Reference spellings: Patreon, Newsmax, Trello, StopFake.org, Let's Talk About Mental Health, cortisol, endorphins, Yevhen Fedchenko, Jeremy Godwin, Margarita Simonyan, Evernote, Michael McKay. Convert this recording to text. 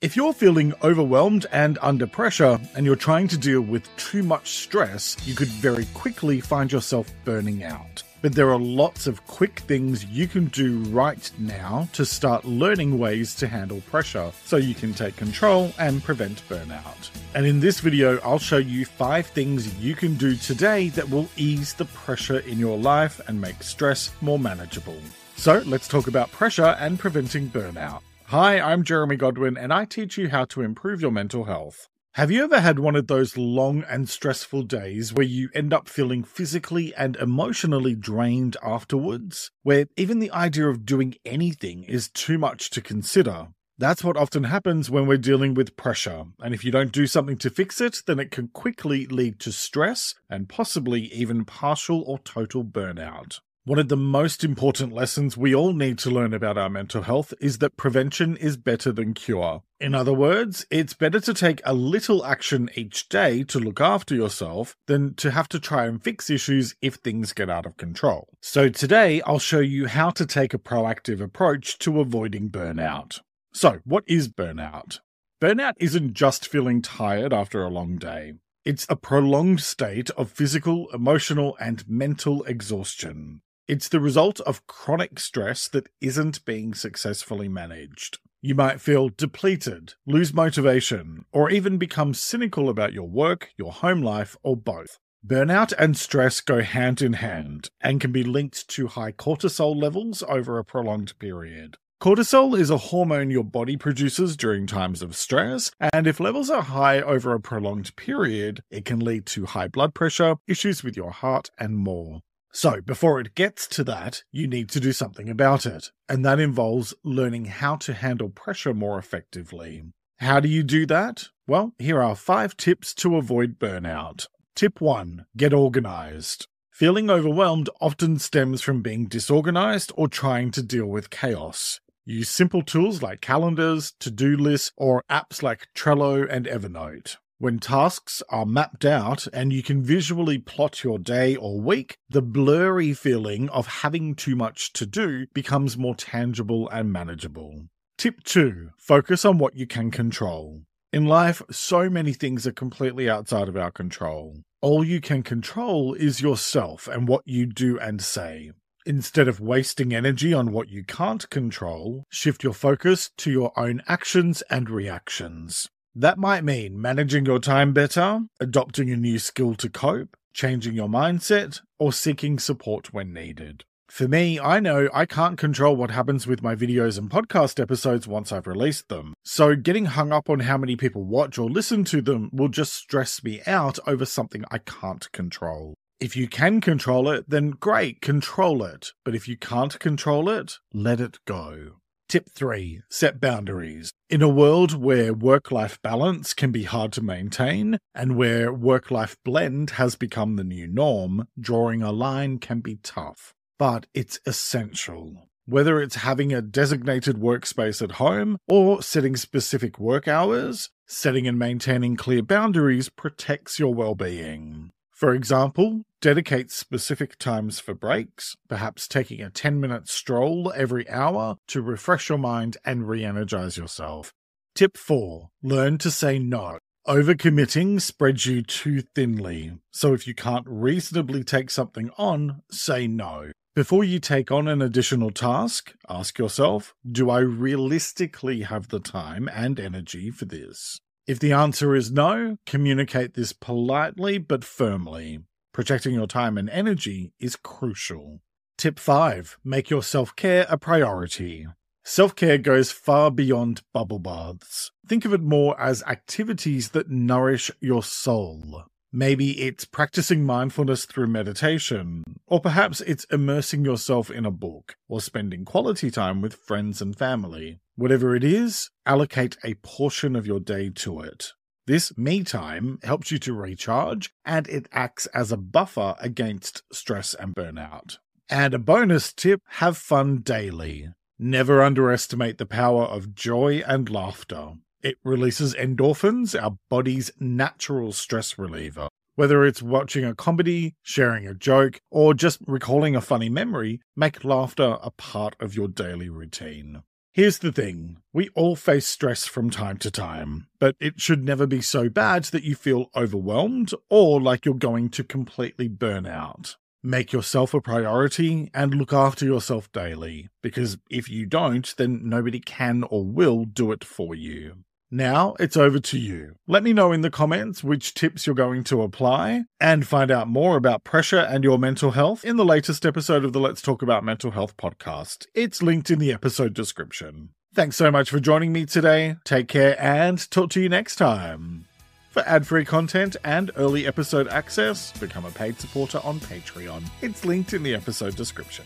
If you're feeling overwhelmed and under pressure, and you're trying to deal with too much stress, you could very quickly find yourself burning out. But there are lots of quick things you can do right now to start learning ways to handle pressure so you can take control and prevent burnout. And in this video, I'll show you 5 things you can do today that will ease the pressure in your life and make stress more manageable. So let's talk about pressure and preventing burnout. Hi, I'm Jeremy Godwin, and I teach you how to improve your mental health. Have you ever had one of those long and stressful days where you end up feeling physically and emotionally drained afterwards? Where even the idea of doing anything is too much to consider? That's what often happens when we're dealing with pressure, and if you don't do something to fix it, then it can quickly lead to stress and possibly even partial or total burnout. One of the most important lessons we all need to learn about our mental health is that prevention is better than cure. In other words, it's better to take a little action each day to look after yourself than to have to try and fix issues if things get out of control. So today, I'll show you how to take a proactive approach to avoiding burnout. So, what is burnout? Burnout isn't just feeling tired after a long day. It's a prolonged state of physical, emotional, and mental exhaustion. It's the result of chronic stress that isn't being successfully managed. You might feel depleted, lose motivation, or even become cynical about your work, your home life, or both. Burnout and stress go hand in hand and can be linked to high cortisol levels over a prolonged period. Cortisol is a hormone your body produces during times of stress, and if levels are high over a prolonged period, it can lead to high blood pressure, issues with your heart, and more. So, before it gets to that, you need to do something about it, and that involves learning how to handle pressure more effectively. How do you do that? Well, here are 5 tips to avoid burnout. Tip 1. Get organized. Feeling overwhelmed often stems from being disorganized or trying to deal with chaos. Use simple tools like calendars, to-do lists, or apps like Trello and Evernote. When tasks are mapped out and you can visually plot your day or week, the blurry feeling of having too much to do becomes more tangible and manageable. Tip 2. Focus on what you can control. In life, so many things are completely outside of our control. All you can control is yourself and what you do and say. Instead of wasting energy on what you can't control, shift your focus to your own actions and reactions. That might mean managing your time better, adopting a new skill to cope, changing your mindset, or seeking support when needed. For me, I know I can't control what happens with my videos and podcast episodes once I've released them, so getting hung up on how many people watch or listen to them will just stress me out over something I can't control. If you can control it, then great, control it. But if you can't control it, let it go. Tip 3. Set boundaries. In a world where work-life balance can be hard to maintain, and where work-life blend has become the new norm, drawing a line can be tough. But it's essential. Whether it's having a designated workspace at home, or setting specific work hours, setting and maintaining clear boundaries protects your well-being. For example, dedicate specific times for breaks, perhaps taking a 10-minute stroll every hour to refresh your mind and re-energize yourself. Tip 4. Learn to say no. Overcommitting spreads you too thinly, so if you can't reasonably take something on, say no. Before you take on an additional task, ask yourself, do I realistically have the time and energy for this? If the answer is no, communicate this politely but firmly. Protecting your time and energy is crucial. Tip 5. Make your self-care a priority. Self-care goes far beyond bubble baths. Think of it more as activities that nourish your soul. Maybe it's practicing mindfulness through meditation, or perhaps it's immersing yourself in a book, or spending quality time with friends and family. Whatever it is, allocate a portion of your day to it. This me time helps you to recharge, and it acts as a buffer against stress and burnout. And a bonus tip, have fun daily. Never underestimate the power of joy and laughter. It releases endorphins, our body's natural stress reliever. Whether it's watching a comedy, sharing a joke, or just recalling a funny memory, make laughter a part of your daily routine. Here's the thing, we all face stress from time to time, but it should never be so bad that you feel overwhelmed or like you're going to completely burn out. Make yourself a priority and look after yourself daily, because if you don't, then nobody can or will do it for you. Now it's over to you. Let me know in the comments which tips you're going to apply, and find out more about pressure and your mental health in the latest episode of the Let's Talk About Mental Health podcast. It's linked in the episode description. Thanks so much for joining me today. Take care and talk to you next time. For ad-free content and early episode access, become a paid supporter on Patreon. It's linked in the episode description.